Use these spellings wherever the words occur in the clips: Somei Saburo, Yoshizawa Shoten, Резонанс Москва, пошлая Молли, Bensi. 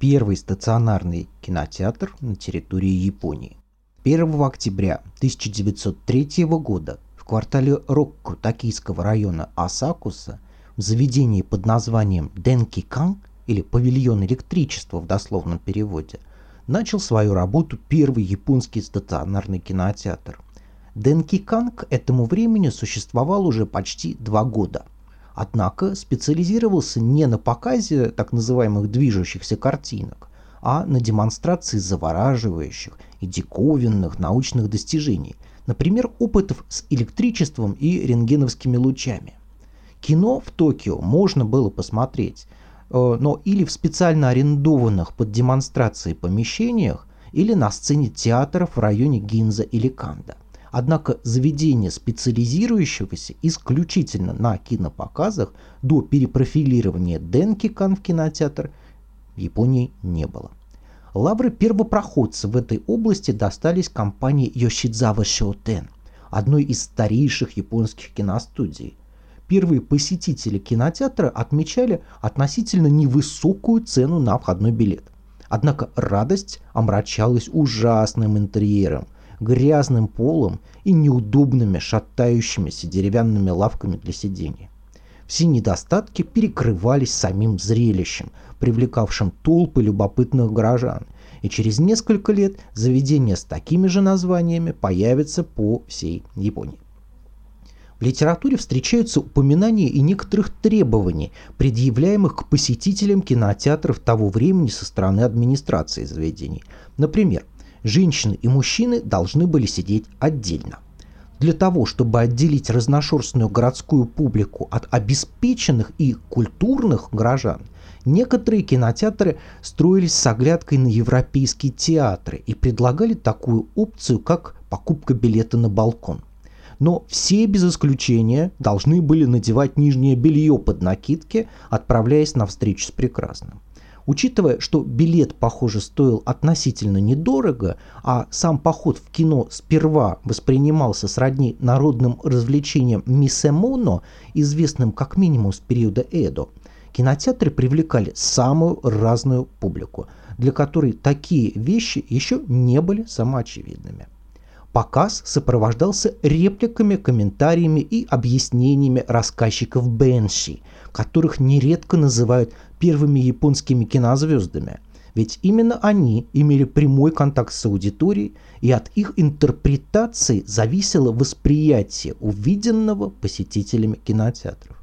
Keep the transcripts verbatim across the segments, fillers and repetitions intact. первый стационарный кинотеатр на территории Японии. первого октября тысяча девятьсот третьего года в квартале Рокку токийского района Асакуса в заведении под названием Денки Кан, или павильон электричества в дословном переводе, начал свою работу первый японский стационарный кинотеатр. Денки Кан к этому времени существовал уже почти два года. Однако специализировался не на показе так называемых движущихся картинок, а на демонстрации завораживающих и диковинных научных достижений, например, опытов с электричеством и рентгеновскими лучами. Кино в Токио можно было посмотреть, но или в специально арендованных под демонстрации помещениях, или на сцене театров в районе Гинза или Канда. Однако заведение, специализирующегося исключительно на кинопоказах, до перепрофилирования Денки Кан в кинотеатр в Японии не было. Лавры первопроходца в этой области достались компании Yoshizawa Shoten, одной из старейших японских киностудий. Первые посетители кинотеатра отмечали относительно невысокую цену на входной билет. Однако радость омрачалась ужасным интерьером, грязным полом и неудобными шатающимися деревянными лавками для сидения. Все недостатки перекрывались самим зрелищем, привлекавшим толпы любопытных горожан, и через несколько лет заведения с такими же названиями появятся по всей Японии. В литературе встречаются упоминания и некоторых требований, предъявляемых к посетителям кинотеатров того времени со стороны администрации заведений. Например, женщины и мужчины должны были сидеть отдельно. Для того, чтобы отделить разношерстную городскую публику от обеспеченных и культурных горожан, некоторые кинотеатры строились с оглядкой на европейские театры и предлагали такую опцию, как покупка билета на балкон. Но все без исключения должны были надевать нижнее белье под накидки, отправляясь на встречу с прекрасным. Учитывая, что билет, похоже, стоил относительно недорого, а сам поход в кино сперва воспринимался сродни народным развлечением мисэмоно, известным как минимум с периода Эдо, кинотеатры привлекали самую разную публику, для которой такие вещи еще не были самоочевидными. Показ сопровождался репликами, комментариями и объяснениями рассказчиков Бенси, которых нередко называют первыми японскими кинозвездами, ведь именно они имели прямой контакт с аудиторией, и от их интерпретации зависело восприятие увиденного посетителями кинотеатров.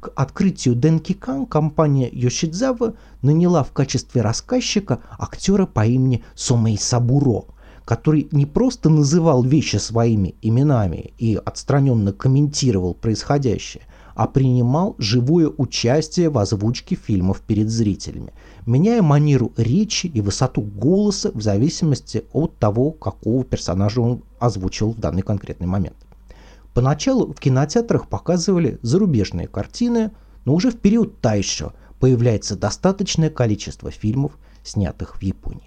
К открытию Денки Кан компания Йошидзава наняла в качестве рассказчика актера по имени Сомей Сабуро, который не просто называл вещи своими именами и отстраненно комментировал происходящее, а принимал живое участие в озвучке фильмов перед зрителями, меняя манеру речи и высоту голоса в зависимости от того, какого персонажа он озвучил в данный конкретный момент. Поначалу в кинотеатрах показывали зарубежные картины, но уже в период тайшо появляется достаточное количество фильмов, снятых в Японии.